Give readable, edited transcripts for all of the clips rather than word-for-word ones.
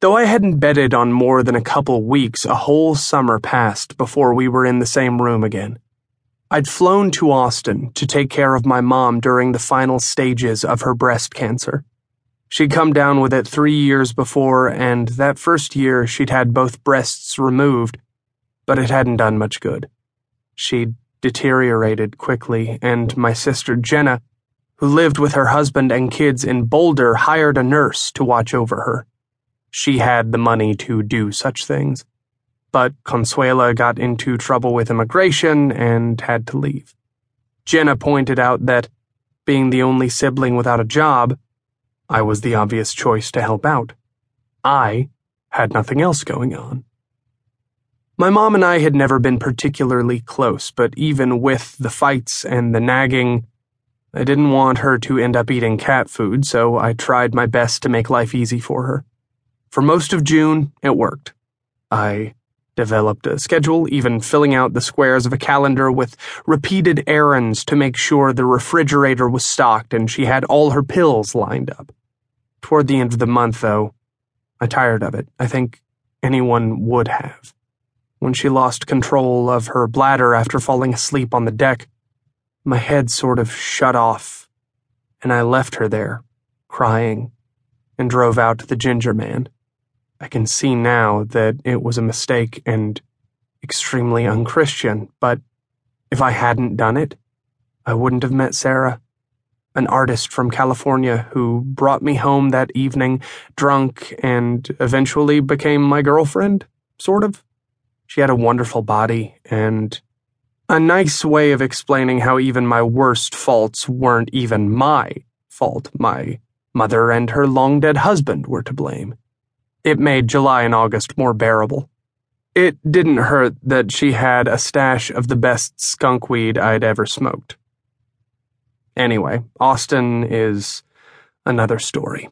Though I hadn't betted on more than a couple weeks, a whole summer passed before we were in the same room again. I'd flown to Austin to take care of my mom during the final stages of her breast cancer. She'd come down with it 3 years before, and that first year she'd had both breasts removed, but it hadn't done much good. She'd deteriorated quickly, and my sister Jenna, who lived with her husband and kids in Boulder, hired a nurse to watch over her. She had the money to do such things. But Consuela got into trouble with immigration and had to leave. Jenna pointed out that, being the only sibling without a job, I was the obvious choice to help out. I had nothing else going on. My mom and I had never been particularly close, but even with the fights and the nagging, I didn't want her to end up eating cat food, so I tried my best to make life easy for her. For most of June, it worked. I developed a schedule, even filling out the squares of a calendar with repeated errands to make sure the refrigerator was stocked and she had all her pills lined up. Toward the end of the month, though, I tired of it. I think anyone would have. When she lost control of her bladder after falling asleep on the deck, my head sort of shut off, and I left her there, crying, and drove out to the Ginger Man. I can see now that it was a mistake and extremely unchristian, but if I hadn't done it, I wouldn't have met Sarah, an artist from California who brought me home that evening drunk and eventually became my girlfriend, sort of. She had a wonderful body and a nice way of explaining how even my worst faults weren't even my fault. My mother and her long-dead husband were to blame. It made July and August more bearable. It didn't hurt that she had a stash of the best skunk weed I'd ever smoked. Anyway, Austin is another story.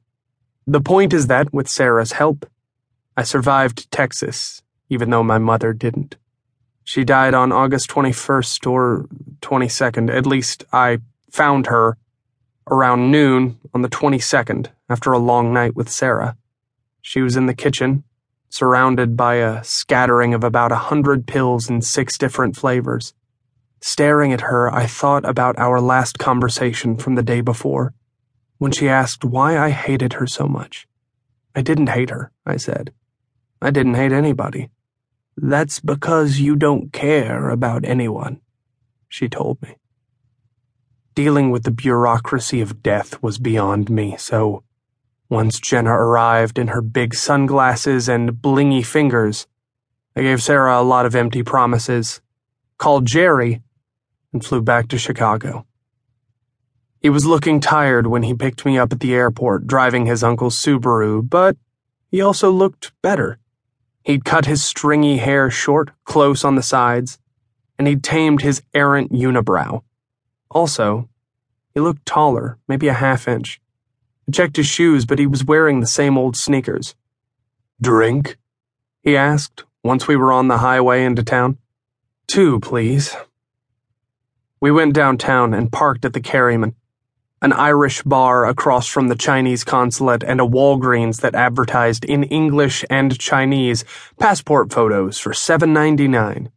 The point is that, with Sarah's help, I survived Texas, even though my mother didn't. She died on August 21st or 22nd. At least I found her around noon on the 22nd after a long night with Sarah. She was in the kitchen, surrounded by a scattering of about 100 pills in 6 different flavors. Staring at her, I thought about our last conversation from the day before, when she asked why I hated her so much. I didn't hate her, I said. I didn't hate anybody. That's because you don't care about anyone, she told me. Dealing with the bureaucracy of death was beyond me, so once Jenna arrived in her big sunglasses and blingy fingers, I gave Sarah a lot of empty promises, called Jerry, and flew back to Chicago. He was looking tired when he picked me up at the airport, driving his uncle's Subaru, but he also looked better. He'd cut his stringy hair short, close on the sides, and he'd tamed his errant unibrow. Also, he looked taller, maybe a half inch. I checked his shoes, but he was wearing the same old sneakers. "Drink?" he asked, once we were on the highway into town. "2, please." We went downtown and parked at the Carryman, an Irish bar across from the Chinese consulate and a Walgreens that advertised in English and Chinese passport photos for $7.99.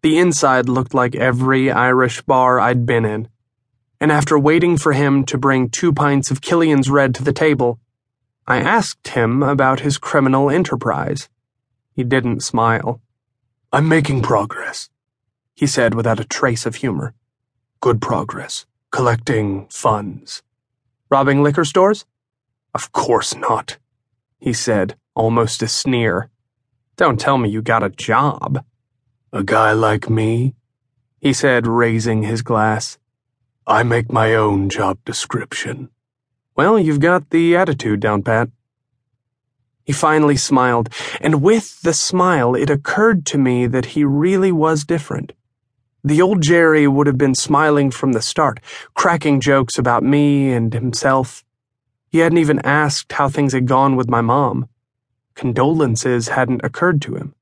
The inside looked like every Irish bar I'd been in, and after waiting for him to bring 2 pints of Killian's Red to the table, I asked him about his criminal enterprise. He didn't smile. "I'm making progress," he said without a trace of humor. "Good progress. Collecting funds." "Robbing liquor stores?" "Of course not," he said, almost a sneer. "Don't tell me you got a job." "A guy like me," he said, raising his glass, "I make my own job description." "Well, you've got the attitude down pat." He finally smiled, and with the smile it occurred to me that he really was different. The old Jerry would have been smiling from the start, cracking jokes about me and himself. He hadn't even asked how things had gone with my mom. Condolences hadn't occurred to him.